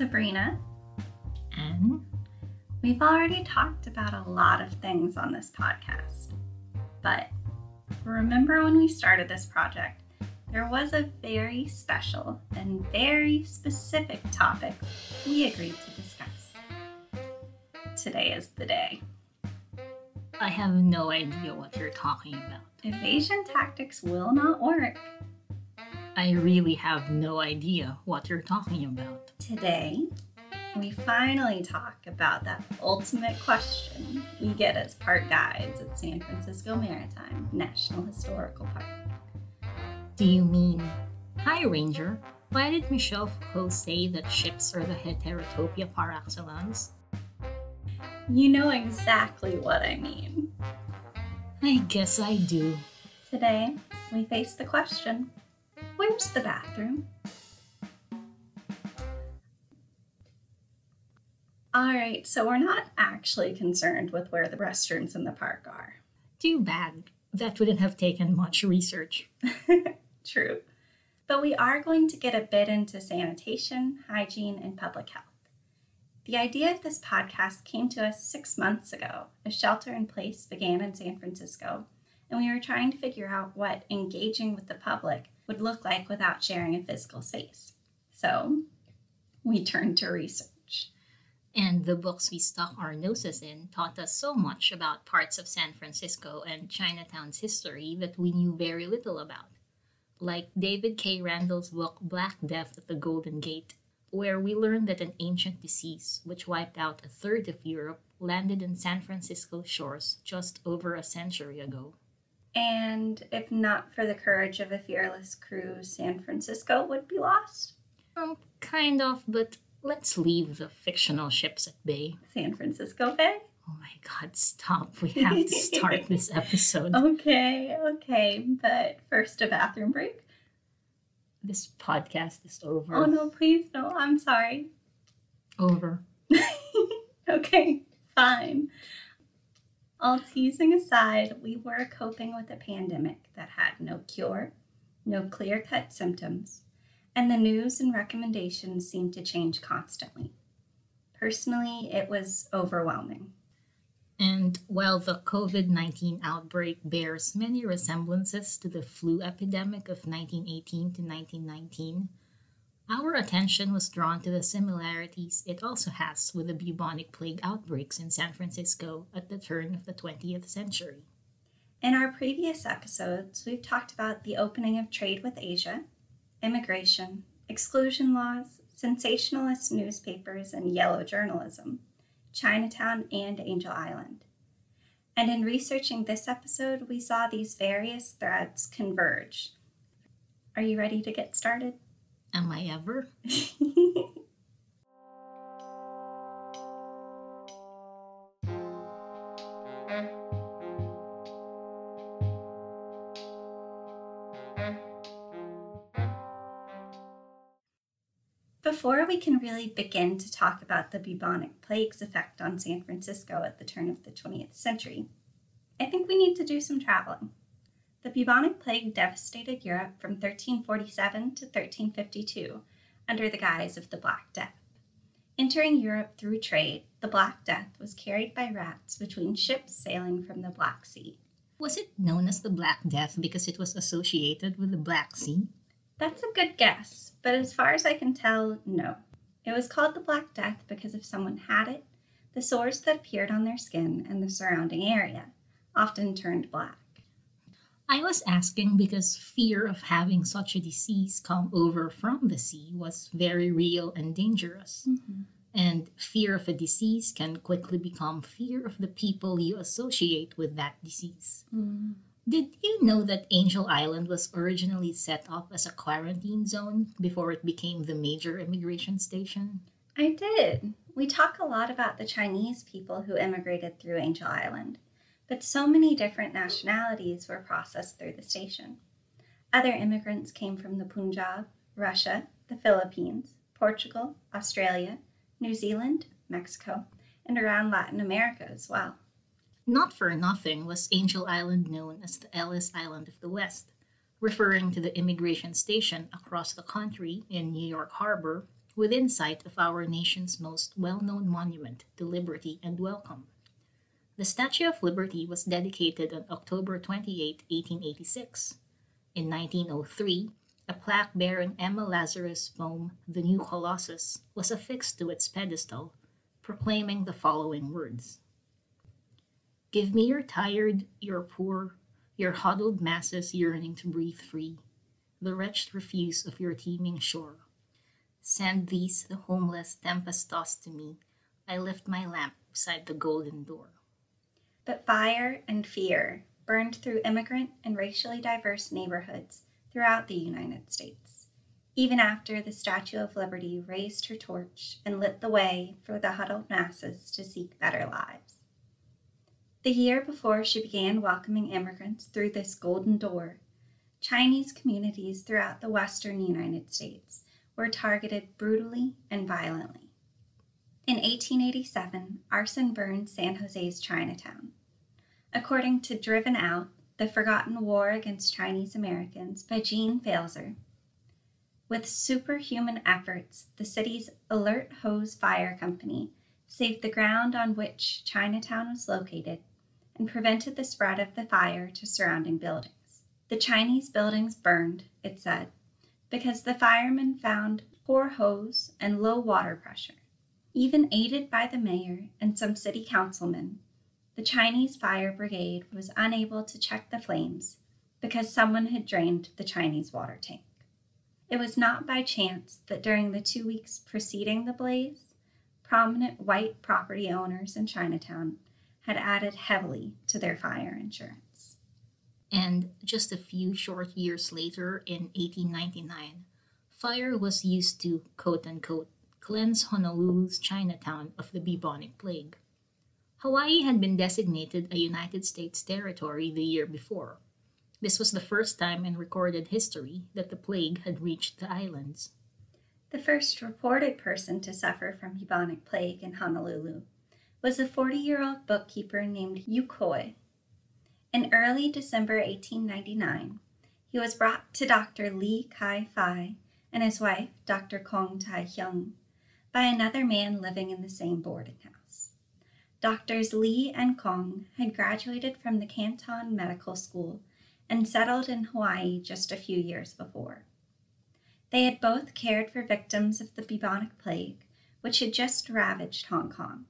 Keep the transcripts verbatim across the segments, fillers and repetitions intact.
Sabrina. And we've already talked about a lot of things on this podcast, but remember when we started this project, there was a very special and very specific topic we agreed to discuss. Today is the day. I have no idea what you're talking about. Evasion tactics will not work. I really have no idea what you're talking about. Today, we finally talk about that ultimate question we get as part guides at San Francisco Maritime National Historical Park. Do you mean, hi Ranger, why did Michel Foucault say that ships are the heterotopia par excellence? You know exactly what I mean. I guess I do. Today, we face the question, where's the bathroom? Alright, so we're not actually concerned with where the restrooms in the park are. Too bad. That wouldn't have taken much research. True. But we are going to get a bit into sanitation, hygiene, and public health. The idea of this podcast came to us six months ago as shelter in place began in San Francisco, and we were trying to figure out what engaging with the public would look like without sharing a physical space. So we turned to research. And the books we stuck our noses in taught us so much about parts of San Francisco and Chinatown's history that we knew very little about, like David K. Randall's book Black Death at the Golden Gate, where we learned that an ancient disease, which wiped out a third of Europe, landed on San Francisco shores just over a century ago. And if not for the courage of a fearless crew, San Francisco would be lost? Um, kind of, but let's leave the fictional ships at bay. San Francisco Bay? Oh my God, stop. We have to start this episode. Okay, okay, but first a bathroom break. This podcast is over. Oh, no, please, no. I'm sorry. Over. Okay, fine. All teasing aside, we were coping with a pandemic that had no cure, no clear-cut symptoms, and the news and recommendations seemed to change constantly. Personally, it was overwhelming. And while the covid nineteen outbreak bears many resemblances to the flu epidemic of nineteen eighteen to nineteen nineteen, our attention was drawn to the similarities it also has with the bubonic plague outbreaks in San Francisco at the turn of the twentieth century. In our previous episodes, we've talked about the opening of trade with Asia, immigration, exclusion laws, sensationalist newspapers, and yellow journalism, Chinatown, and Angel Island. And in researching this episode, we saw these various threads converge. Are you ready to get started? Am I ever? Before we can really begin to talk about the bubonic plague's effect on San Francisco at the turn of the twentieth century, I think we need to do some traveling. The bubonic plague devastated Europe from thirteen forty-seven to thirteen fifty-two under the guise of the Black Death. Entering Europe through trade, the Black Death was carried by rats between ships sailing from the Black Sea. Was it known as the Black Death because it was associated with the Black Sea? That's a good guess, but as far as I can tell, no. It was called the Black Death because if someone had it, the sores that appeared on their skin and the surrounding area often turned black. I was asking because fear of having such a disease come over from the sea was very real and dangerous. Mm-hmm. And fear of a disease can quickly become fear of the people you associate with that disease. Mm. Did you know that Angel Island was originally set up as a quarantine zone before it became the major immigration station? I did. We talk a lot about the Chinese people who immigrated through Angel Island, but so many different nationalities were processed through the station. Other immigrants came from the Punjab, Russia, the Philippines, Portugal, Australia, New Zealand, Mexico, and around Latin America as well. Not for nothing was Angel Island known as the Ellis Island of the West, referring to the immigration station across the country in New York Harbor within sight of our nation's most well-known monument to liberty and welcome. The Statue of Liberty was dedicated on October twenty-eighth, eighteen eighty-six. In nineteen oh three, a plaque bearing Emma Lazarus' poem, The New Colossus, was affixed to its pedestal, proclaiming the following words. Give me your tired, your poor, your huddled masses yearning to breathe free, the wretched refuse of your teeming shore. Send these, the homeless, tempest-tossed to me. I lift my lamp beside the golden door. But fire and fear burned through immigrant and racially diverse neighborhoods throughout the United States, even after the Statue of Liberty raised her torch and lit the way for the huddled masses to seek better lives. The year before she began welcoming immigrants through this golden door, Chinese communities throughout the western United States were targeted brutally and violently. In eighteen eighty-seven, arson burned San Jose's Chinatown. According to Driven Out, The Forgotten War Against Chinese Americans by Jean Pfalzer, with superhuman efforts, the city's Alert Hose Fire Company saved the ground on which Chinatown was located and prevented the spread of the fire to surrounding buildings. The Chinese buildings burned, it said, because the firemen found poor hose and low water pressure. Even aided by the mayor and some city councilmen, the Chinese fire brigade was unable to check the flames because someone had drained the Chinese water tank. It was not by chance that during the two weeks preceding the blaze, prominent white property owners in Chinatown had added heavily to their fire insurance. And just a few short years later, in eighteen ninety-nine, fire was used to, quote-unquote, cleanse Honolulu's Chinatown of the bubonic plague. Hawaii had been designated a United States territory the year before. This was the first time in recorded history that the plague had reached the islands. The first reported person to suffer from bubonic plague in Honolulu was a forty-year-old bookkeeper named Yu Khoi. In early December eighteen ninety-nine, he was brought to Doctor Lee Kai-Fai and his wife, Doctor Kong Tai-Hyung, by another man living in the same boarding house. Doctors Lee and Kong had graduated from the Canton Medical School and settled in Hawaii just a few years before. They had both cared for victims of the bubonic plague, which had just ravaged Hong Kong.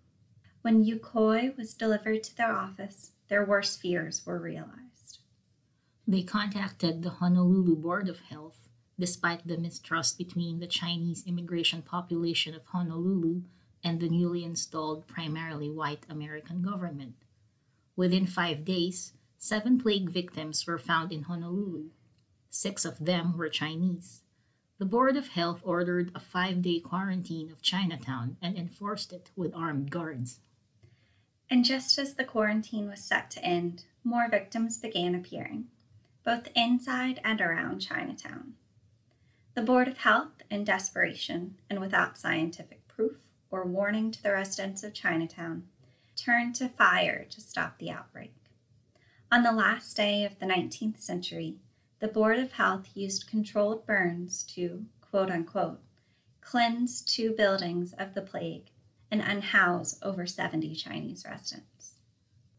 When Yu Khoi was delivered to their office, their worst fears were realized. They contacted the Honolulu Board of Health, despite the mistrust between the Chinese immigration population of Honolulu and the newly installed primarily white American government. Within five days, seven plague victims were found in Honolulu. Six of them were Chinese. The Board of Health ordered a five-day quarantine of Chinatown and enforced it with armed guards. And just as the quarantine was set to end, more victims began appearing, both inside and around Chinatown. The Board of Health, in desperation and without scientific proof or warning to the residents of Chinatown, turned to fire to stop the outbreak. On the last day of the nineteenth century, the Board of Health used controlled burns to, quote-unquote, cleanse two buildings of the plague and unhouse over seventy Chinese residents.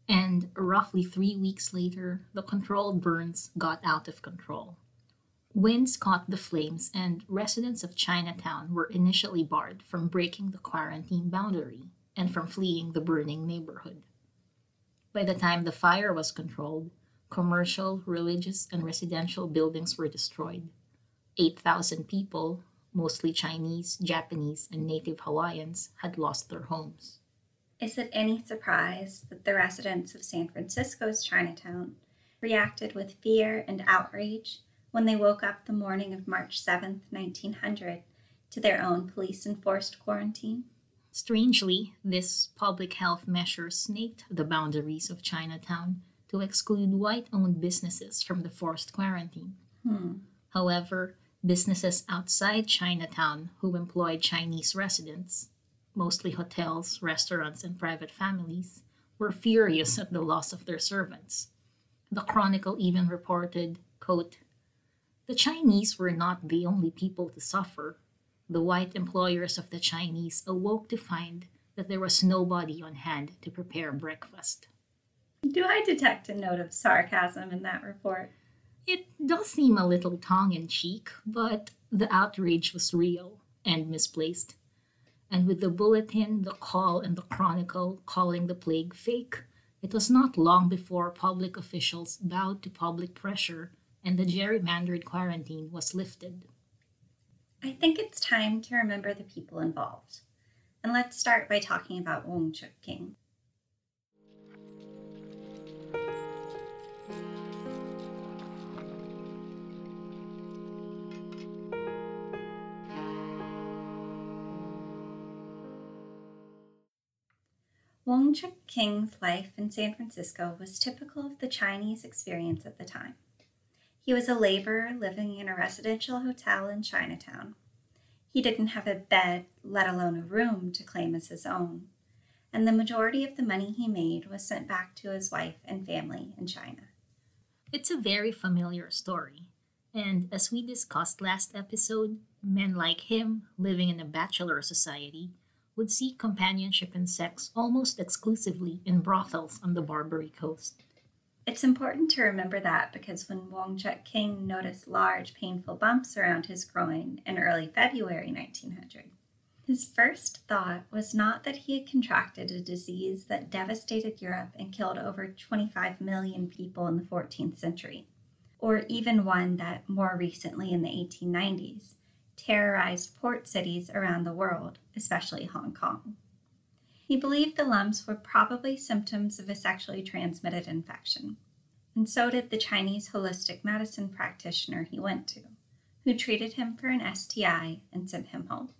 And roughly three weeks later, the controlled burns got out of control. Winds caught the flames, and residents of Chinatown were initially barred from breaking the quarantine boundary and from fleeing the burning neighborhood. By the time the fire was controlled, commercial, religious, and residential buildings were destroyed. eight thousand people, mostly Chinese, Japanese, and native Hawaiians, had lost their homes. Is it any surprise that the residents of San Francisco's Chinatown reacted with fear and outrage when they woke up the morning of March seventh, nineteen hundred, to their own police-enforced quarantine? Strangely, this public health measure snaked the boundaries of Chinatown to exclude white-owned businesses from the forced quarantine. Hmm. However, businesses outside Chinatown who employed Chinese residents, mostly hotels, restaurants, and private families, were furious at the loss of their servants. The Chronicle even reported, quote, the Chinese were not the only people to suffer. the white employers of the Chinese awoke to find that there was nobody on hand to prepare breakfast. Do I detect a note of sarcasm in that report? It does seem a little tongue-in-cheek, but the outrage was real and misplaced. And with the Bulletin, the Call, and the Chronicle calling the plague fake, it was not long before public officials bowed to public pressure and the gerrymandered quarantine was lifted. I think it's time to remember the people involved. And let's start by talking about Wong Chuk-King. Wong Chuk-King's life in San Francisco was typical of the Chinese experience at the time. He was a laborer living in a residential hotel in Chinatown. He didn't have a bed, let alone a room, to claim as his own, and the majority of the money he made was sent back to his wife and family in China. It's a very familiar story, and as we discussed last episode, men like him, living in a bachelor society, would seek companionship and sex almost exclusively in brothels on the Barbary Coast. It's important to remember that because when Wong Chuk-King noticed large, painful bumps around his groin in early February nineteen hundred, his first thought was not that he had contracted a disease that devastated Europe and killed over twenty-five million people in the fourteenth century, or even one that, more recently in the eighteen nineties, terrorized port cities around the world, especially Hong Kong. He believed the lumps were probably symptoms of a sexually transmitted infection, and so did the Chinese holistic medicine practitioner he went to, who treated him for an S T I and sent him home.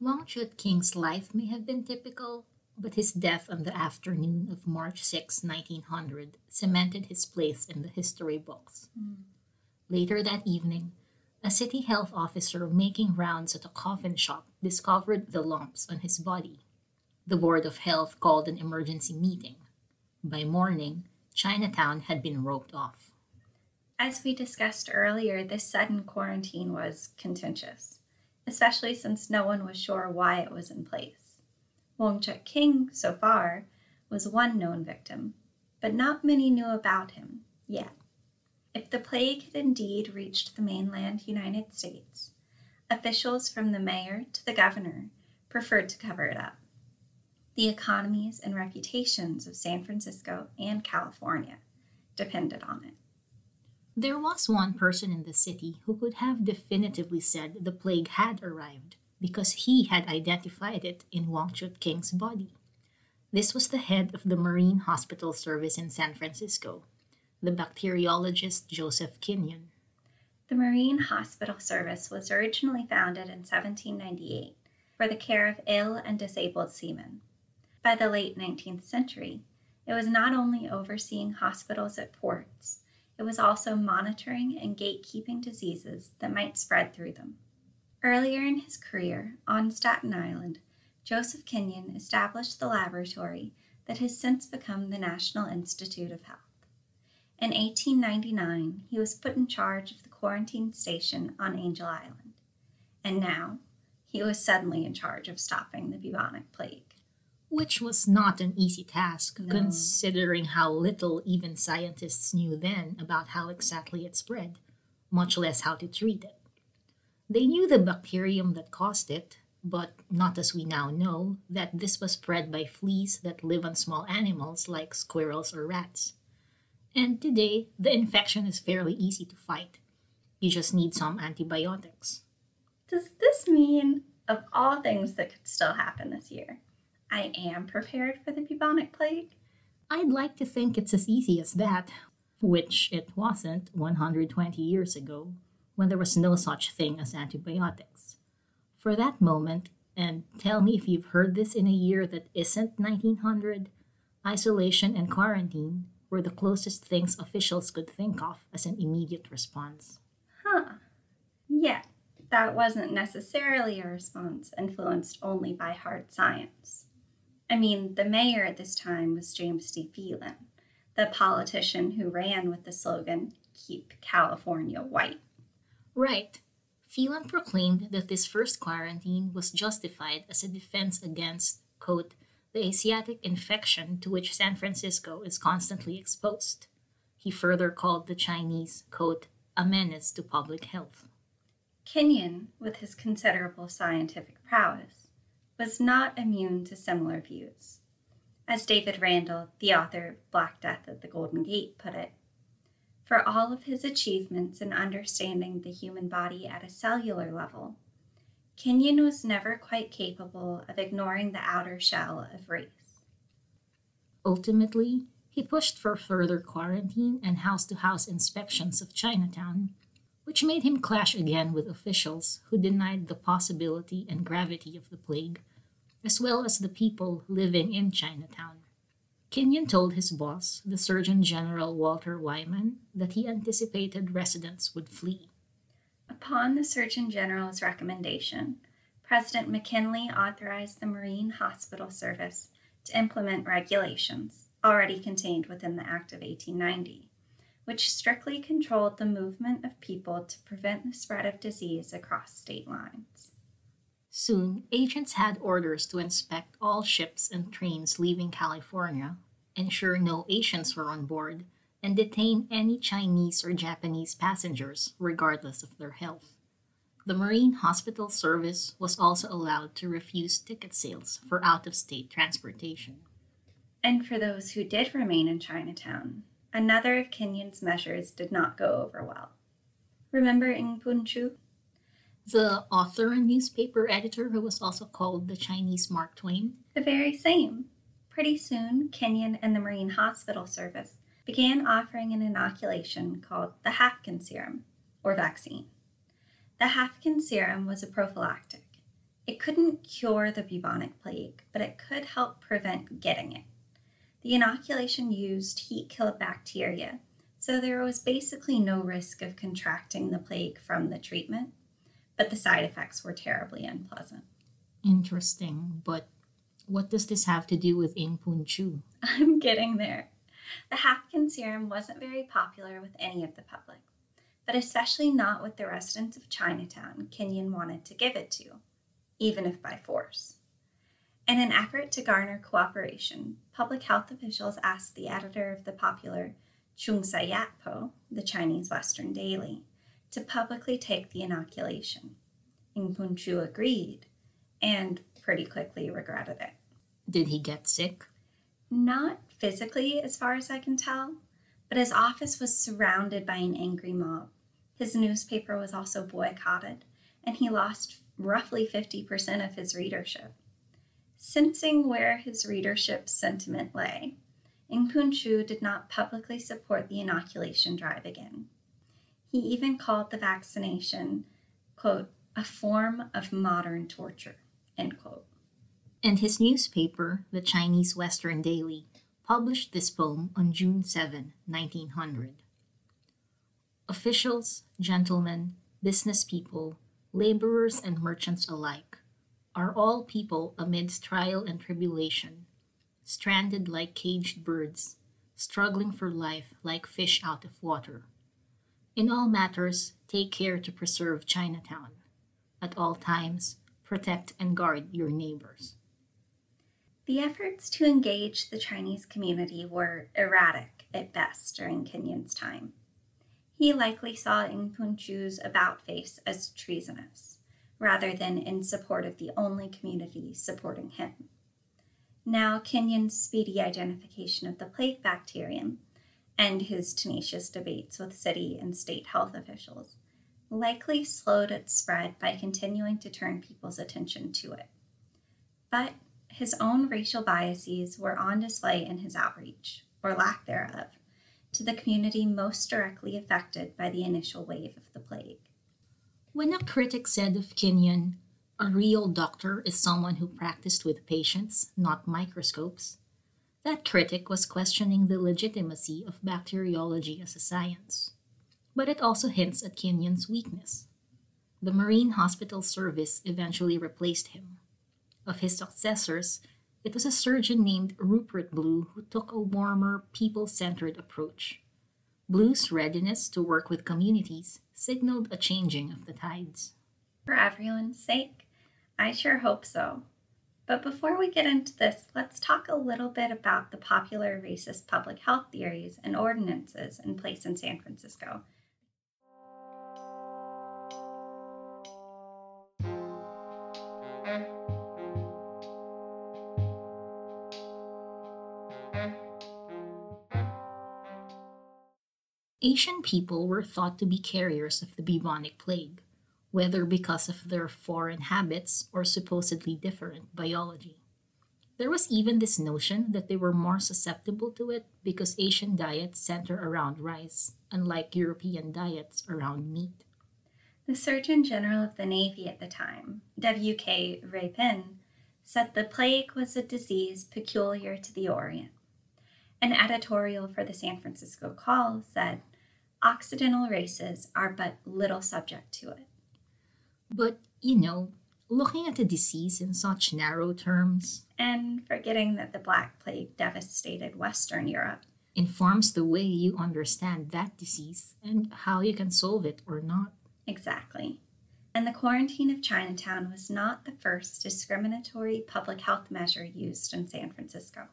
Wong Chuk-King's life may have been typical, but his death on the afternoon of March sixth, nineteen hundred, cemented his place in the history books. Mm. Later that evening, a city health officer making rounds at a coffin shop discovered the lumps on his body. The Board of Health called an emergency meeting. By morning, Chinatown had been roped off. As we discussed earlier, this sudden quarantine was contentious, especially since no one was sure why it was in place. Wong Chuk-King, so far, was one known victim, but not many knew about him yet. If the plague had indeed reached the mainland United States, officials from the mayor to the governor preferred to cover it up. The economies and reputations of San Francisco and California depended on it. There was one person in the city who could have definitively said the plague had arrived because he had identified it in Wong Chuk-King's body. This was the head of the Marine Hospital Service in San Francisco, the bacteriologist Joseph Kinyoun. The Marine Hospital Service was originally founded in seventeen ninety-eight for the care of ill and disabled seamen. By the late nineteenth century, it was not only overseeing hospitals at ports, it was also monitoring and gatekeeping diseases that might spread through them. Earlier in his career, on Staten Island, Joseph Kinyoun established the laboratory that has since become the National Institute of Health. In eighteen ninety-nine, he was put in charge of the quarantine station on Angel Island, and now he was suddenly in charge of stopping the bubonic plague. Which was not an easy task, no. Considering how little even scientists knew then about how exactly it spread, much less how to treat it. They knew the bacterium that caused it, but not as we now know, that this was spread by fleas that live on small animals like squirrels or rats. And today, the infection is fairly easy to fight. You just need some antibiotics. Does this mean, of all things that could still happen this year, I am prepared for the bubonic plague? I'd like to think it's as easy as that, which it wasn't one hundred twenty years ago, when there was no such thing as antibiotics. For that moment, and tell me if you've heard this in a year that isn't nineteen hundred, isolation and quarantine were the closest things officials could think of as an immediate response. Huh. Yeah, that wasn't necessarily a response influenced only by hard science. I mean, the mayor at this time was James D. Phelan, the politician who ran with the slogan, "Keep California White." Right. Thielen proclaimed that this first quarantine was justified as a defense against, quote, the Asiatic infection to which San Francisco is constantly exposed. He further called the Chinese, quote, a menace to public health. Kinyoun, with his considerable scientific prowess, was not immune to similar views. As David Randall, the author of Black Death at the Golden Gate, put it, for all of his achievements in understanding the human body at a cellular level, Kinyoun was never quite capable of ignoring the outer shell of race. Ultimately, he pushed for further quarantine and house-to-house inspections of Chinatown, which made him clash again with officials who denied the possibility and gravity of the plague, as well as the people living in Chinatown. Kinyoun told his boss, the Surgeon General Walter Wyman, that he anticipated residents would flee. Upon the Surgeon General's recommendation, President McKinley authorized the Marine Hospital Service to implement regulations, already contained within the Act of eighteen ninety, which strictly controlled the movement of people to prevent the spread of disease across state lines. Soon, agents had orders to inspect all ships and trains leaving California, ensure no Asians were on board, and detain any Chinese or Japanese passengers, regardless of their health. The Marine Hospital Service was also allowed to refuse ticket sales for out-of-state transportation. And for those who did remain in Chinatown, another of Kinyoun's measures did not go over well. Remember Ng Poon Chew? The author and newspaper editor who was also called the Chinese Mark Twain? The very same. Pretty soon, Kinyoun and the Marine Hospital Service began offering an inoculation called the Haffkine Serum, or vaccine. The Haffkine Serum was a prophylactic. It couldn't cure the bubonic plague, but it could help prevent getting it. The inoculation used heat-killed bacteria, so there was basically no risk of contracting the plague from the treatment. But the side effects were terribly unpleasant. Interesting, but what does this have to do with Ng Poon Chew? I'm getting there. The Haffkine Serum wasn't very popular with any of the public, but especially not with the residents of Chinatown Kinyoun wanted to give it to, even if by force. In an effort to garner cooperation, public health officials asked the editor of the popular Chung Sayat Po, the Chinese Western Daily, to publicly take the inoculation. Ng Poon Chew agreed, and pretty quickly regretted it. Did he get sick? Not physically, as far as I can tell, but his office was surrounded by an angry mob. His newspaper was also boycotted, and he lost roughly fifty percent of his readership. Sensing where his readership's sentiment lay, Ng Poon Chew did not publicly support the inoculation drive again. He even called the vaccination, quote, a form of modern torture, end quote. And his newspaper, the Chinese Western Daily, published this poem on June seventh, nineteen hundred. Officials, gentlemen, business people, laborers and merchants alike are all people amidst trial and tribulation, stranded like caged birds, struggling for life like fish out of water. In all matters, take care to preserve Chinatown. At all times, protect and guard your neighbors. The efforts to engage the Chinese community were erratic at best during Kinyoun's time. He likely saw Ng Poon Chew's about-face as treasonous, rather than in support of the only community supporting him. Now Kinyoun's speedy identification of the plague bacterium and his tenacious debates with city and state health officials, likely slowed its spread by continuing to turn people's attention to it. But his own racial biases were on display in his outreach, or lack thereof, to the community most directly affected by the initial wave of the plague. When a critic said of Kinyoun, a real doctor is someone who practiced with patients, not microscopes, that critic was questioning the legitimacy of bacteriology as a science, but it also hints at Kinyoun's weakness. The Marine Hospital Service eventually replaced him. Of his successors, it was a surgeon named Rupert Blue who took a warmer, people-centered approach. Blue's readiness to work with communities signaled a changing of the tides. For everyone's sake? I sure hope so. But before we get into this, let's talk a little bit about the popular racist public health theories and ordinances in place in San Francisco. Asian people were thought to be carriers of the bubonic plague, whether because of their foreign habits or supposedly different biology. There was even this notion that they were more susceptible to it because Asian diets center around rice, unlike European diets around meat. The Surgeon General of the Navy at the time, W K Rapin, said the plague was a disease peculiar to the Orient. An editorial for the San Francisco Call said, "Occidental races are but little subject to it." But, you know, looking at the disease in such narrow terms, and forgetting that the Black Plague devastated Western Europe, informs the way you understand that disease and how you can solve it or not. Exactly. And the quarantine of Chinatown was not the first discriminatory public health measure used in San Francisco.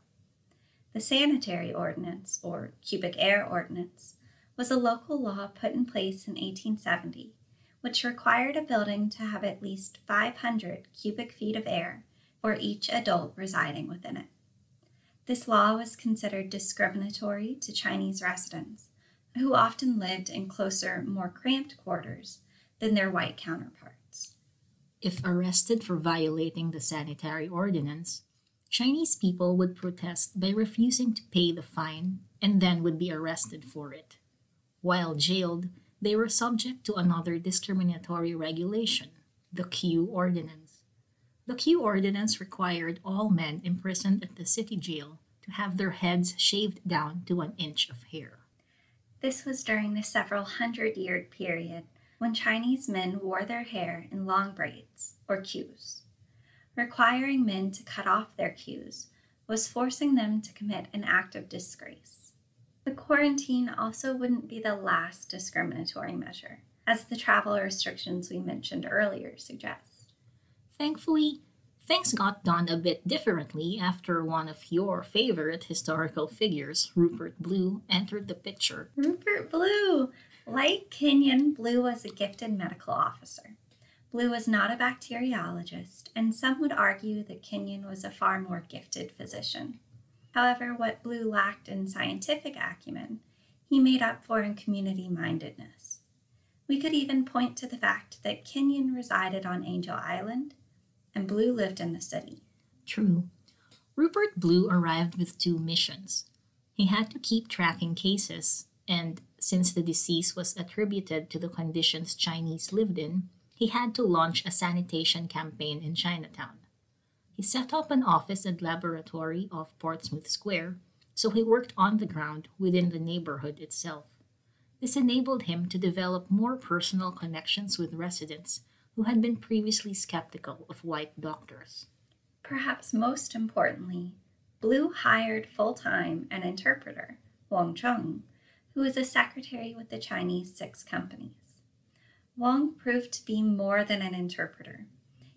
The Sanitary Ordinance, or Cubic Air Ordinance, was a local law put in place in eighteen seventy, which required a building to have at least five hundred cubic feet of air for each adult residing within it. This law was considered discriminatory to Chinese residents, who often lived in closer, more cramped quarters than their white counterparts. If arrested for violating the sanitary ordinance, Chinese people would protest by refusing to pay the fine and then would be arrested for it. While jailed, they were subject to another discriminatory regulation, the Q Ordinance. The Q Ordinance required all men imprisoned at the city jail to have their heads shaved down to an inch of hair. This was during the several hundred-year period when Chinese men wore their hair in long braids, or Qs. Requiring men to cut off their Qs was forcing them to commit an act of disgrace. The quarantine also wouldn't be the last discriminatory measure, as the travel restrictions we mentioned earlier suggest. Thankfully, things got done a bit differently after one of your favorite historical figures, Rupert Blue, entered the picture. Rupert Blue! Like Kinyoun, Blue was a gifted medical officer. Blue was not a bacteriologist, and some would argue that Kinyoun was a far more gifted physician. However, what Blue lacked in scientific acumen, he made up for in community-mindedness. We could even point to the fact that Kinyoun resided on Angel Island, and Blue lived in the city. True. Rupert Blue arrived with two missions. He had to keep tracking cases, and since the disease was attributed to the conditions Chinese lived in, he had to launch a sanitation campaign in Chinatown. He set up an office and laboratory off Portsmouth Square, so he worked on the ground within the neighborhood itself. This enabled him to develop more personal connections with residents who had been previously skeptical of white doctors. Perhaps most importantly, Blue hired full-time an interpreter, Wong Chuk-King, who was a secretary with the Chinese Six Companies. Wong proved to be more than an interpreter.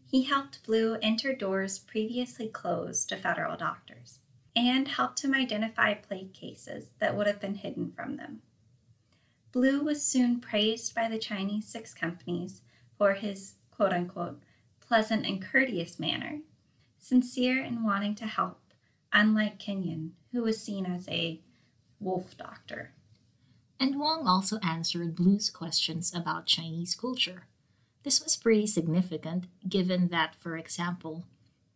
He helped Blue enter doors previously closed to federal doctors and helped him identify plague cases that would have been hidden from them. Blue was soon praised by the Chinese Six Companies for his, quote-unquote, pleasant and courteous manner, sincere in wanting to help, unlike Kinyoun, who was seen as a wolf doctor. And Wong also answered Blue's questions about Chinese culture. This was pretty significant, given that, for example,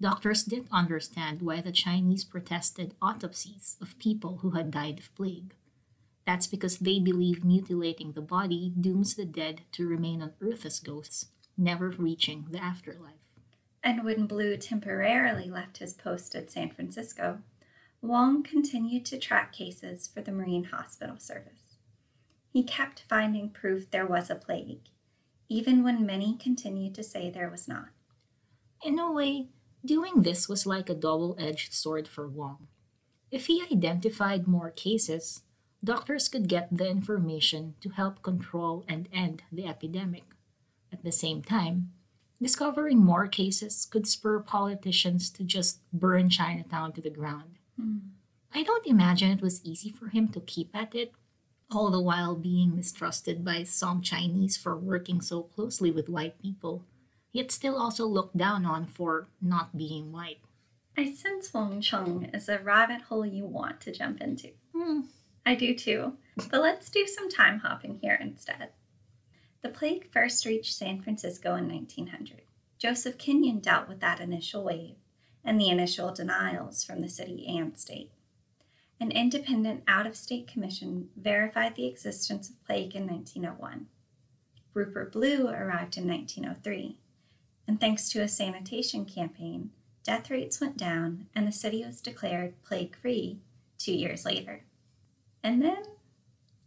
doctors didn't understand why the Chinese protested autopsies of people who had died of plague. That's because they believe mutilating the body dooms the dead to remain on Earth as ghosts, never reaching the afterlife. And when Blue temporarily left his post at San Francisco, Wong continued to track cases for the Marine Hospital Service. He kept finding proof there was a plague, even when many continued to say there was not. In a way, doing this was like a double-edged sword for Wong. If he identified more cases, doctors could get the information to help control and end the epidemic. At the same time, discovering more cases could spur politicians to just burn Chinatown to the ground. Mm. I don't imagine it was easy for him to keep at it, all the while being mistrusted by some Chinese for working so closely with white people, yet still also looked down on for not being white. I sense Wong Chung is a rabbit hole you want to jump into. Mm. I do too, but let's do some time hopping here instead. The plague first reached San Francisco in nineteen hundred. Joseph Kinyoun dealt with that initial wave and the initial denials from the city and state. An independent out-of-state commission verified the existence of plague in nineteen oh one. Rupert Blue arrived in nineteen oh three, and thanks to a sanitation campaign, death rates went down and the city was declared plague-free two years later. And then?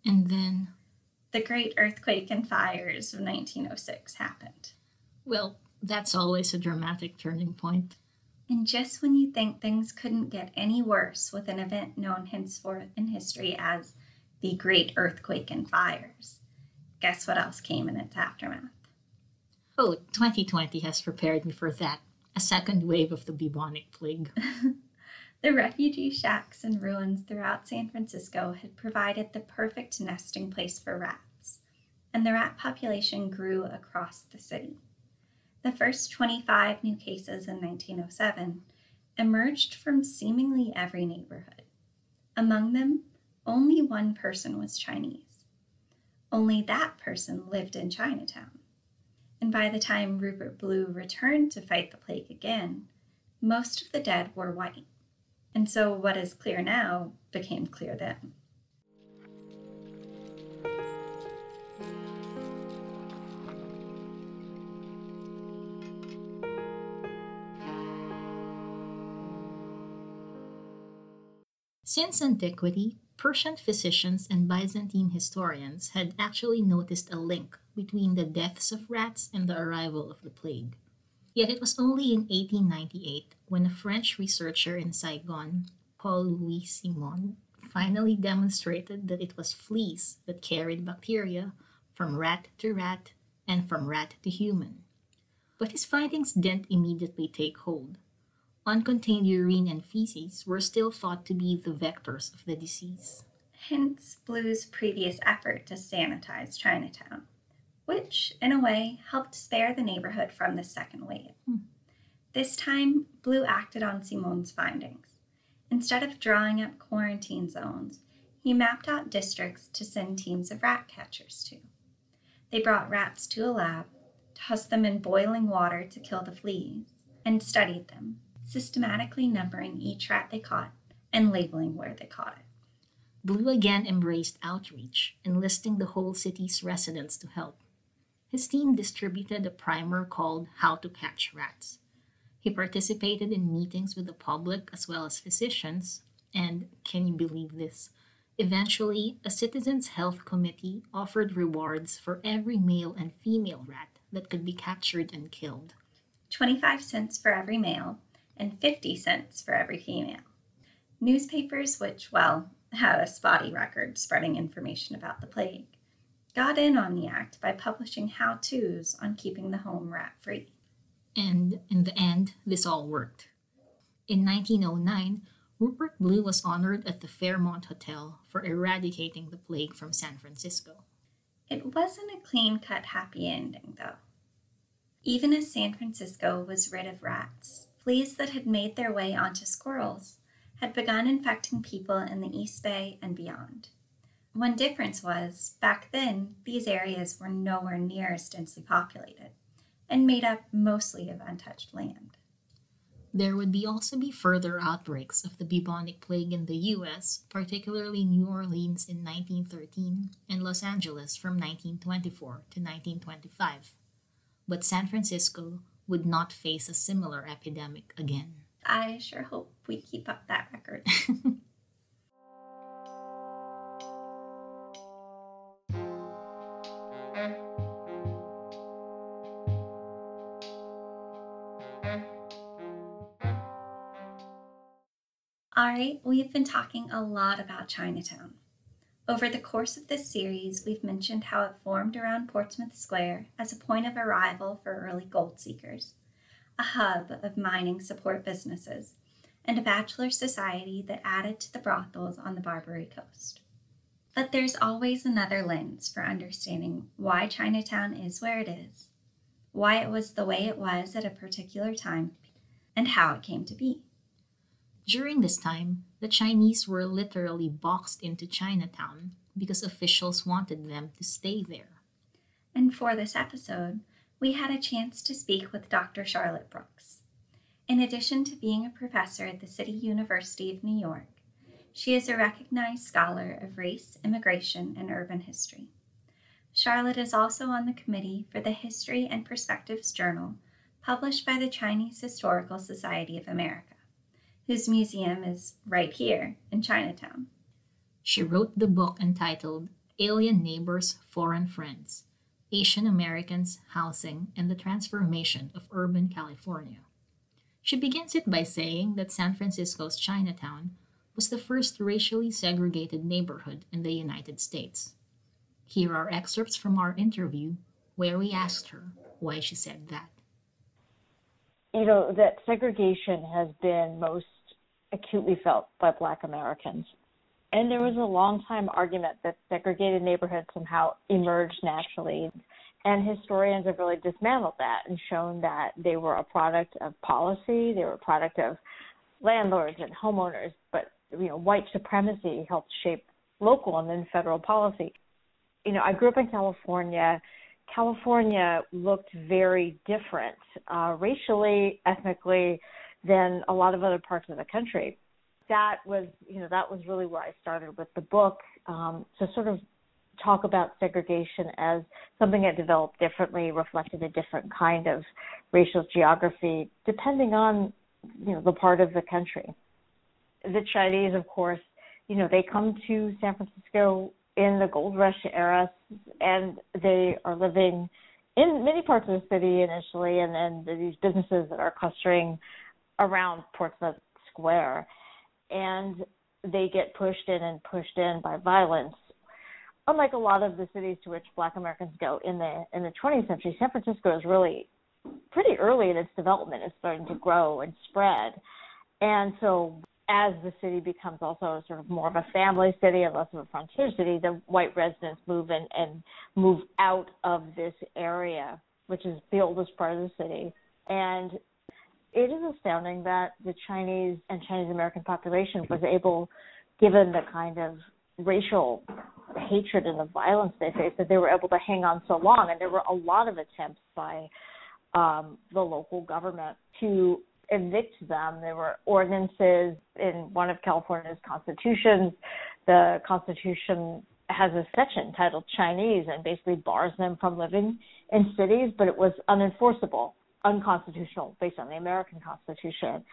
And then? The great earthquake and fires of nineteen oh six happened. Well, that's always a dramatic turning point. And just when you think things couldn't get any worse with an event known henceforth in history as the Great Earthquake and Fires, guess what else came in its aftermath? Oh, twenty twenty has prepared me for that. A second wave of the bubonic plague. The refugee shacks and ruins throughout San Francisco had provided the perfect nesting place for rats, and the rat population grew across the city. The first twenty-five new cases in nineteen oh seven emerged from seemingly every neighborhood. Among them, only one person was Chinese. Only that person lived in Chinatown. And by the time Rupert Blue returned to fight the plague again, most of the dead were white. And so what is clear now became clear then. Since antiquity, Persian physicians and Byzantine historians had actually noticed a link between the deaths of rats and the arrival of the plague. Yet it was only in eighteen ninety-eight when a French researcher in Saigon, Paul-Louis Simon, finally demonstrated that it was fleas that carried bacteria from rat to rat and from rat to human. But his findings didn't immediately take hold. Uncontained urine and feces were still thought to be the vectors of the disease. Hence Blue's previous effort to sanitize Chinatown, which, in a way, helped spare the neighborhood from the second wave. Hmm. This time, Blue acted on Simon's findings. Instead of drawing up quarantine zones, he mapped out districts to send teams of rat catchers to. They brought rats to a lab, tossed them in boiling water to kill the fleas, and studied them, systematically numbering each rat they caught and labeling where they caught it. Blue again embraced outreach, enlisting the whole city's residents to help. His team distributed a primer called How to Catch Rats. He participated in meetings with the public as well as physicians, and, can you believe this, eventually a citizens' health committee offered rewards for every male and female rat that could be captured and killed. twenty-five cents for every male, and fifty cents for every female. Newspapers, which, well, had a spotty record spreading information about the plague, got in on the act by publishing how-tos on keeping the home rat-free. And in the end, this all worked. In nineteen oh nine, Rupert Blue was honored at the Fairmont Hotel for eradicating the plague from San Francisco. It wasn't a clean-cut happy ending, though. Even as San Francisco was rid of rats, fleas that had made their way onto squirrels had begun infecting people in the East Bay and beyond. One difference was, back then, these areas were nowhere near as densely populated and made up mostly of untouched land. There would be also be further outbreaks of the bubonic plague in the U S, particularly New Orleans in nineteen thirteen and Los Angeles from nineteen twenty-four to nineteen twenty-five. But San Francisco would not face a similar epidemic again. I sure hope we keep up that record. All right, we've been talking a lot about Chinatown. Over the course of this series, we've mentioned how it formed around Portsmouth Square as a point of arrival for early gold seekers, a hub of mining support businesses, and a bachelor society that added to the brothels on the Barbary Coast. But there's always another lens for understanding why Chinatown is where it is, why it was the way it was at a particular time, and how it came to be. During this time, the Chinese were literally boxed into Chinatown because officials wanted them to stay there. And for this episode, we had a chance to speak with Doctor Charlotte Brooks. In addition to being a professor at the City University of New York, she is a recognized scholar of race, immigration, and urban history. Charlotte is also on the committee for the History and Perspectives Journal, published by the Chinese Historical Society of America, whose museum is right here in Chinatown. She wrote the book entitled Alien Neighbors, Foreign Friends, Asian Americans, Housing, and the Transformation of Urban California. She begins it by saying that San Francisco's Chinatown was the first racially segregated neighborhood in the United States. Here are excerpts from our interview where we asked her why she said that. You know, that segregation has been most acutely felt by Black Americans. And there was a long-time argument that segregated neighborhoods somehow emerged naturally. And historians have really dismantled that and shown that they were a product of policy, they were a product of landlords and homeowners, but you know, white supremacy helped shape local and then federal policy. You know, I grew up in California. California looked very different uh, racially, ethnically, than a lot of other parts of the country. That was, you know, that was really where I started with the book, um, to sort of talk about segregation as something that developed differently, reflected a different kind of racial geography, depending on, you know, the part of the country. The Chinese, of course, you know, they come to San Francisco in the Gold Rush era, and they are living in many parts of the city initially, and then these businesses that are clustering around Portsmouth Square. And they get pushed in and pushed in by violence. Unlike a lot of the cities to which Black Americans go in the in the twentieth century, San Francisco is really pretty early in its development. It's starting to grow and spread. And so as the city becomes also sort of more of a family city and less of a frontier city, the white residents move in and move out of this area, which is the oldest part of the city. And it is astounding that the Chinese and Chinese American population was able, given the kind of racial hatred and the violence they faced, that they were able to hang on so long. And there were a lot of attempts by um, the local government to evict them. There were ordinances in one of California's constitutions. The Constitution has a section titled Chinese and basically bars them from living in cities, but it was unenforceable, unconstitutional based on the American Constitution.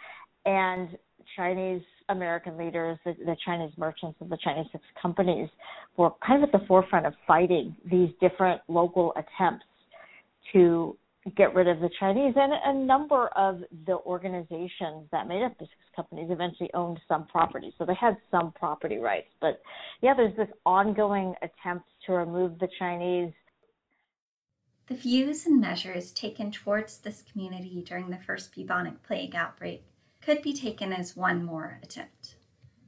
And Chinese American leaders, the, the Chinese merchants of the Chinese six companies, were kind of at the forefront of fighting these different local attempts to get rid of the Chinese. And a number of the organizations that made up the six companies eventually owned some property. So they had some property rights. But yeah, there's this ongoing attempt to remove the Chinese. The views and measures taken towards this community during the first bubonic plague outbreak could be taken as one more attempt.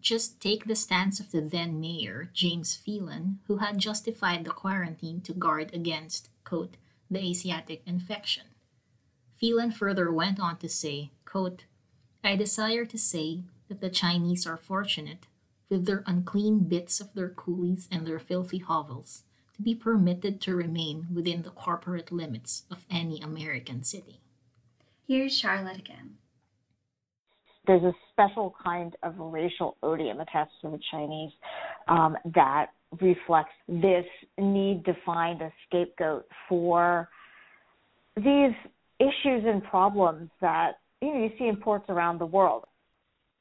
Just take the stance of the then mayor, James Phelan, who had justified the quarantine to guard against, quote, the Asiatic infection. Phelan further went on to say, quote, I desire to say that the Chinese are fortunate, with their unclean bits of their coolies and their filthy hovels, to be permitted to remain within the corporate limits of any American city. Here's Charlotte again. There's a special kind of racial odium attached to the Chinese um, that reflects this need to find a scapegoat for these issues and problems that, you know, you see in ports around the world.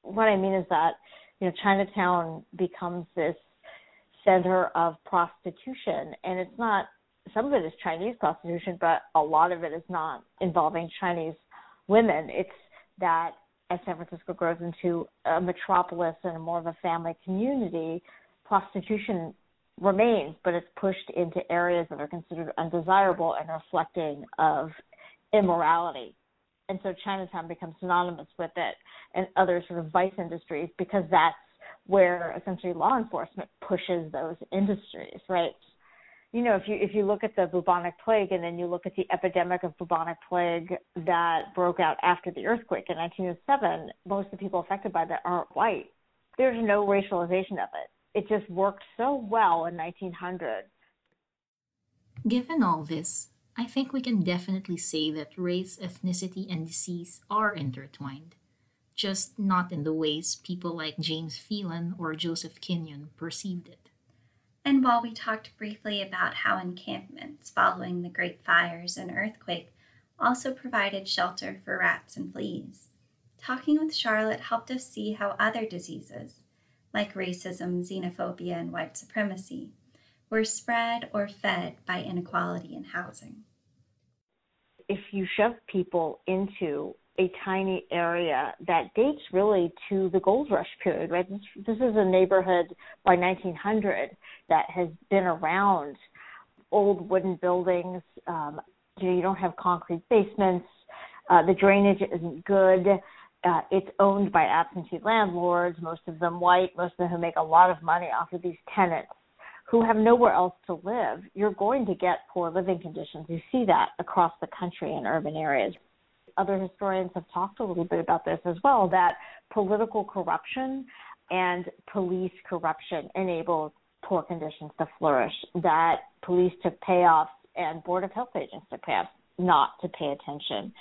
What I mean is that, you know, Chinatown becomes this center of prostitution, and it's not, some of it is Chinese prostitution, but a lot of it is not involving Chinese women. It's that as San Francisco grows into a metropolis and more of a family community, prostitution remains, but it's pushed into areas that are considered undesirable and reflecting of immorality. And so Chinatown becomes synonymous with it and other sort of vice industries, because that's where essentially law enforcement pushes those industries, right? You know, if you if you look at the bubonic plague and then you look at the epidemic of bubonic plague that broke out after the earthquake in nineteen oh seven, most of the people affected by that aren't white. There's no racialization of it. It just worked so well in nineteen hundred. Given all this, I think we can definitely say that race, ethnicity, and disease are intertwined, just not in the ways people like James Phelan or Joseph Kinyoun perceived it. And while we talked briefly about how encampments following the Great Fires and earthquake also provided shelter for rats and fleas, talking with Charlotte helped us see how other diseases, like racism, xenophobia, and white supremacy, were spread or fed by inequality in housing. If you shove people into a tiny area that dates really to the Gold Rush period, right? This, this is a neighborhood by nineteen hundred that has been around old wooden buildings. Um, you know, you don't have concrete basements. Uh, the drainage isn't good. Uh, it's owned by absentee landlords, most of them white, most of them who make a lot of money off of these tenants who have nowhere else to live. You're going to get poor living conditions. You see that across the country in urban areas. Other historians have talked a little bit about this as well, that political corruption and police corruption enabled poor conditions to flourish, that police took payoffs and Board of Health agents took payoffs not to pay attention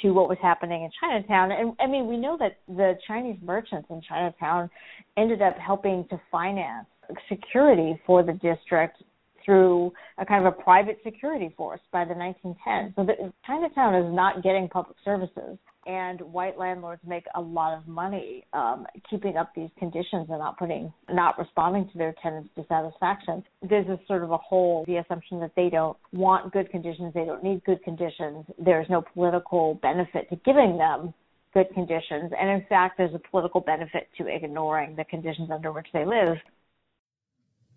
to what was happening in Chinatown. And I mean, we know that the Chinese merchants in Chinatown ended up helping to finance security for the district through a kind of a private security force by the nineteen tens. So the, Chinatown is not getting public services, and white landlords make a lot of money um, keeping up these conditions and not putting, not responding to their tenants' dissatisfaction. There's a sort of a whole, the assumption that they don't want good conditions, they don't need good conditions, there's no political benefit to giving them good conditions, and in fact, there's a political benefit to ignoring the conditions under which they live.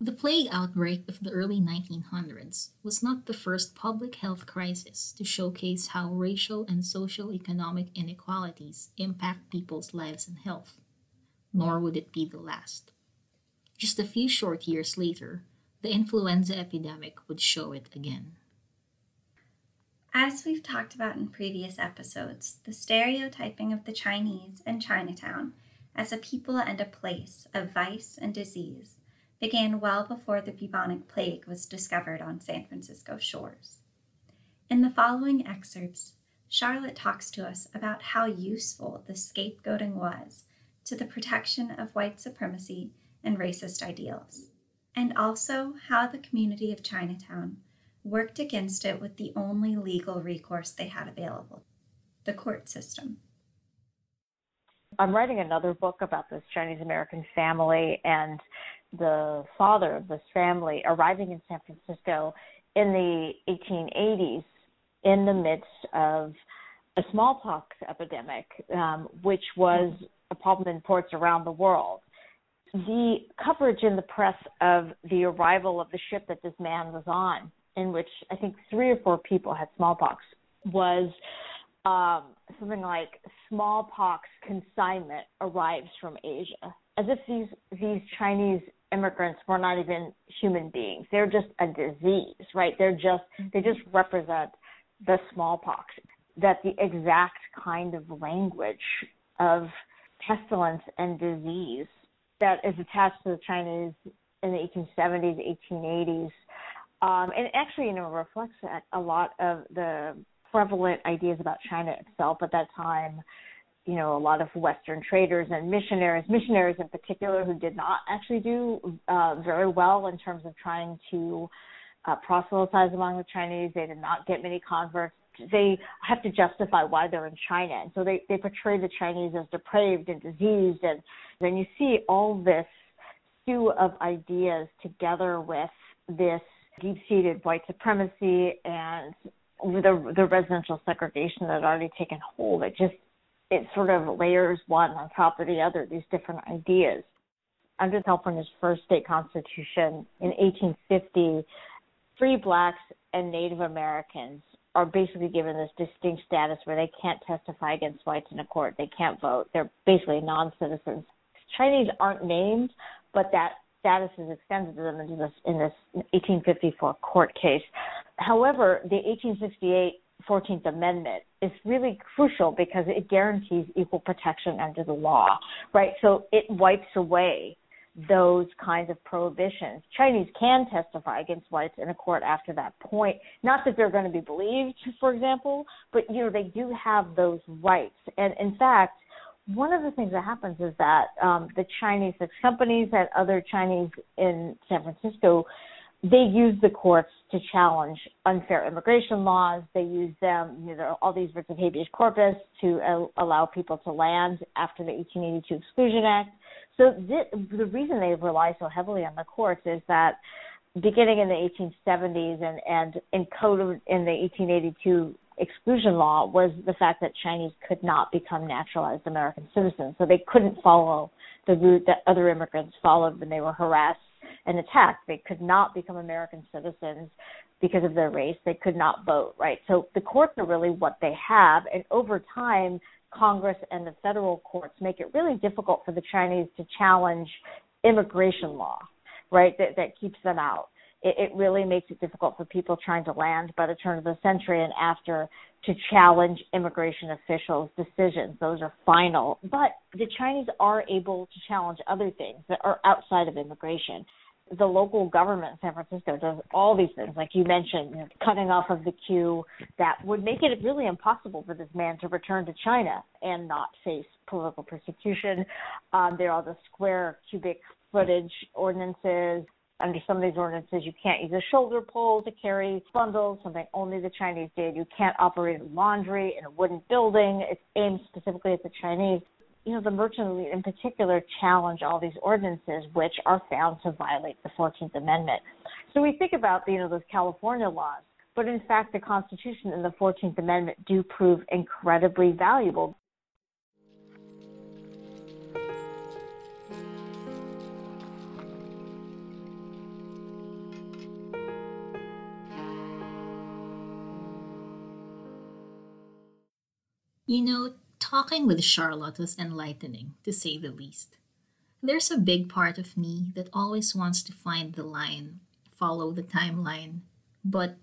The plague outbreak of the early nineteen hundreds was not the first public health crisis to showcase how racial and socioeconomic inequalities impact people's lives and health, nor would it be the last. Just a few short years later, the influenza epidemic would show it again. As we've talked about in previous episodes, the stereotyping of the Chinese and Chinatown as a people and a place of vice and disease began well before the bubonic plague was discovered on San Francisco shores. In the following excerpts, Charlotte talks to us about how useful the scapegoating was to the protection of white supremacy and racist ideals, and also how the community of Chinatown worked against it with the only legal recourse they had available, the court system. I'm writing another book about this Chinese American family and the father of this family arriving in San Francisco in the eighteen eighties in the midst of a smallpox epidemic, um, which was a problem in ports around the world. The coverage in the press of the arrival of the ship that this man was on, in which I think three or four people had smallpox, was um, something like smallpox consignment arrives from Asia, as if these these Chinese immigrants were not even human beings. They're just a disease, right? They're just they just represent the smallpox, that the exact kind of language of pestilence and disease that is attached to the Chinese in the eighteen seventies, eighteen eighties, um, and actually, you know, reflects a lot of the prevalent ideas about China itself at that time. You know, a lot of Western traders and missionaries, missionaries in particular, who did not actually do uh, very well in terms of trying to uh, proselytize among the Chinese. They did not get many converts. They have to justify why they're in China. And so they, they portray the Chinese as depraved and diseased. And then you see all this stew of ideas together with this deep-seated white supremacy and the, the residential segregation that had already taken hold. It just It sort of layers one on top of the other, these different ideas. under California's first state constitution in eighteen fifty, free blacks and Native Americans are basically given this distinct status where they can't testify against whites in a court. They can't vote. They're basically non-citizens. Chinese aren't named, but that status is extended to them in this, in this eighteen fifty-four court case. However, the eighteen sixty-eight fourteenth Amendment is really crucial because it guarantees equal protection under the law, right? So it wipes away those kinds of prohibitions. Chinese can testify against whites in a court after that point. Not that they're going to be believed, for example, but, you know, they do have those rights. And, in fact, one of the things that happens is that um, the Chinese six companies and other Chinese in San Francisco, they use the courts to challenge unfair immigration laws. They use them, you know, there are all these writs of habeas corpus to uh, allow people to land after the eighteen eighty-two Exclusion Act. So th- the reason they rely so heavily on the courts is that beginning in the eighteen seventies and, and encoded in the eighteen eighty-two exclusion law was the fact that Chinese could not become naturalized American citizens. So they couldn't follow the route that other immigrants followed when they were harassed and attacked. They could not become American citizens because of their race. They could not vote, right? So the courts are really what they have. And over time, Congress and the federal courts make it really difficult for the Chinese to challenge immigration law, right, that, that keeps them out. It, it really makes it difficult for people trying to land by the turn of the century and after to challenge immigration officials' decisions. Those are final. But the Chinese are able to challenge other things that are outside of immigration. The local government in San Francisco does all these things, like you mentioned, you know, cutting off of the queue that would make it really impossible for this man to return to China and not face political persecution. Um, there are the square cubic footage ordinances. Under some of these ordinances, you can't use a shoulder pole to carry bundles, something only the Chinese did. You can't operate a laundry in a wooden building. It's aimed specifically at the Chinese. You know, the merchant elite in particular challenge all these ordinances, which are found to violate the fourteenth Amendment. So we think about, you know, those California laws, but in fact, the Constitution and the fourteenth Amendment do prove incredibly valuable. You know, talking with Charlotte was enlightening, to say the least. There's a big part of me that always wants to find the line, follow the timeline, but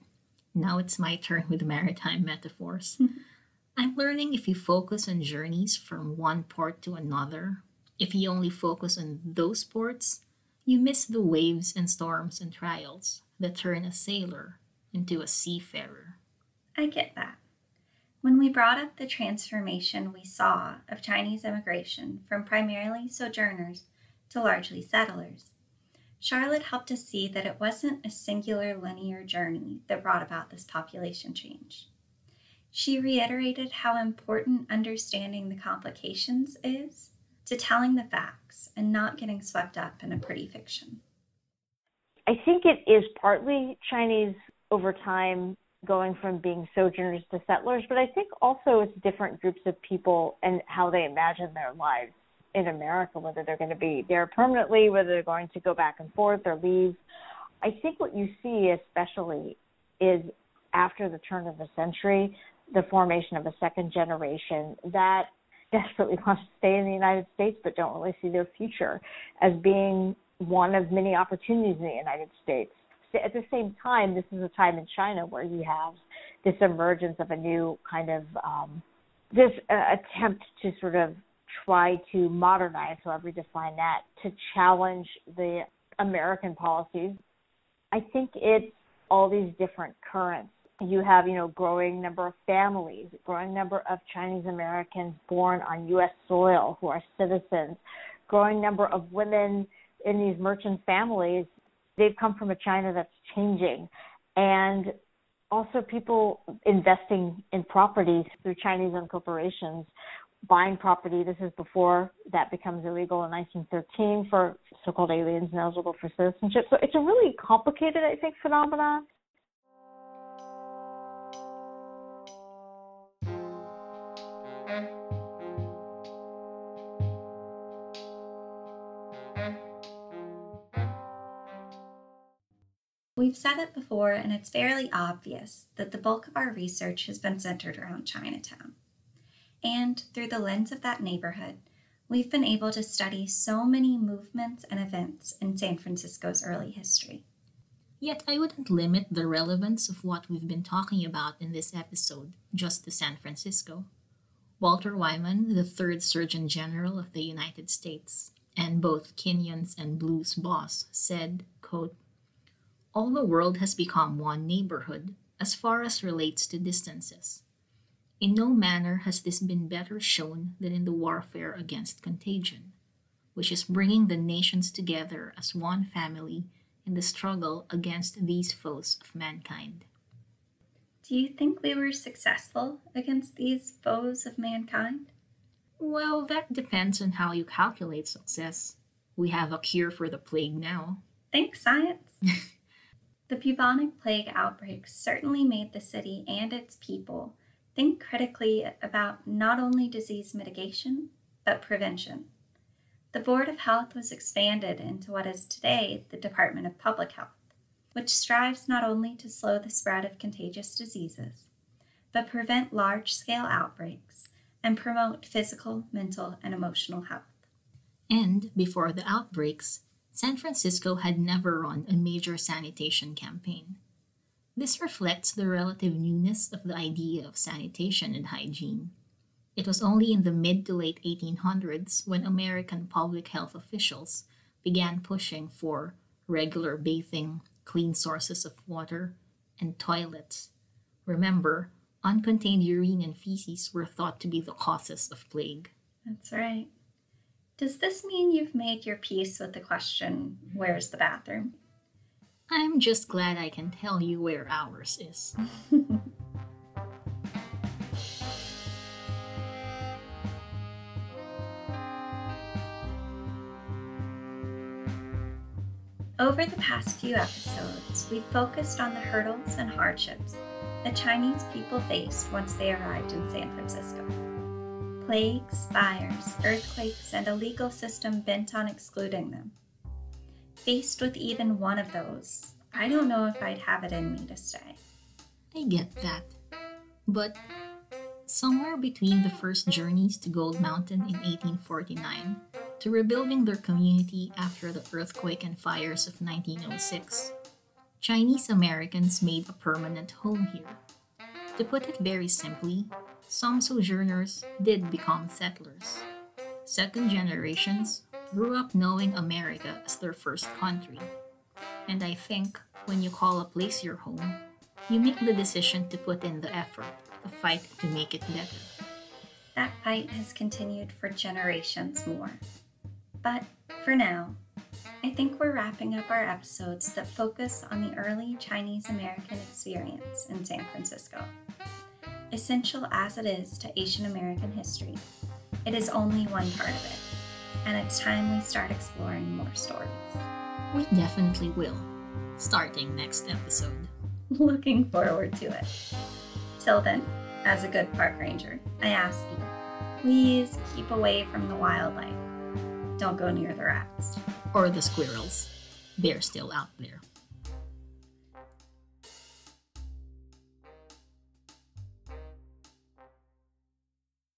now it's my turn with maritime metaphors. I'm learning if you focus on journeys from one port to another, if you only focus on those ports, you miss the waves and storms and trials that turn a sailor into a seafarer. I get that. When we brought up the transformation we saw of Chinese immigration from primarily sojourners to largely settlers, Charlotte helped us see that it wasn't a singular linear journey that brought about this population change. She reiterated how important understanding the complications is to telling the facts and not getting swept up in a pretty fiction. I think it is partly Chinese over time going from being sojourners to settlers, but I think also it's different groups of people and how they imagine their lives in America, whether they're going to be there permanently, whether they're going to go back and forth or leave. I think what you see especially is after the turn of the century, the formation of a second generation that desperately wants to stay in the United States but don't really see their future as being one of many opportunities in the United States. At the same time, this is a time in China where you have this emergence of a new kind of, um, this uh, attempt to sort of try to modernize, however you define that, to challenge the American policies. I think it's all these different currents. You have, you know, growing number of families, growing number of Chinese Americans born on U S soil who are citizens, growing number of women in these merchant families. They've come from a China that's changing, and also people investing in property through Chinese-owned corporations, buying property. This is before that becomes illegal in nineteen thirteen for so-called aliens ineligible for citizenship. So it's a really complicated, I think, phenomenon. We've said it before, and it's fairly obvious that the bulk of our research has been centered around Chinatown. And through the lens of that neighborhood, we've been able to study so many movements and events in San Francisco's early history. Yet I wouldn't limit the relevance of what we've been talking about in this episode just to San Francisco. Walter Wyman, the third Surgeon General of the United States, and both Kinyoun's and Blue's boss, said, quote, "All the world has become one neighborhood as far as relates to distances. In no manner has this been better shown than in the warfare against contagion, which is bringing the nations together as one family in the struggle against these foes of mankind." Do you think we were successful against these foes of mankind? Well, that depends on how you calculate success. We have a cure for the plague now. Thanks, science. The bubonic plague outbreak certainly made the city and its people think critically about not only disease mitigation, but prevention. The Board of Health was expanded into what is today the Department of Public Health, which strives not only to slow the spread of contagious diseases, but prevent large-scale outbreaks and promote physical, mental, and emotional health. And before the outbreaks, San Francisco had never run a major sanitation campaign. This reflects the relative newness of the idea of sanitation and hygiene. It was only in the mid to late eighteen hundreds when American public health officials began pushing for regular bathing, clean sources of water, and toilets. Remember, uncontained urine and feces were thought to be the causes of plague. That's right. Does this mean you've made your peace with the question, where's the bathroom? I'm just glad I can tell you where ours is. Over the past few episodes, we focused on the hurdles and hardships the Chinese people faced once they arrived in San Francisco. Plagues, fires, earthquakes, and a legal system bent on excluding them. Faced with even one of those, I don't know if I'd have it in me to stay. I get that. But somewhere between the first journeys to Gold Mountain in eighteen forty-nine to rebuilding their community after the earthquake and fires of nineteen oh six, Chinese Americans made a permanent home here. To put it very simply, some sojourners did become settlers. Second generations grew up knowing America as their first country. And I think when you call a place your home, you make the decision to put in the effort, the fight to make it better. That fight has continued for generations more. But for now, I think we're wrapping up our episodes that focus on the early Chinese-American experience in San Francisco. Essential as it is to Asian-American history, it is only one part of it, and it's time we start exploring more stories. We definitely will, starting next episode. Looking forward to it. Till then, as a good park ranger, I ask you, please keep away from the wildlife. Don't go near the rats. Or the squirrels. They're still out there.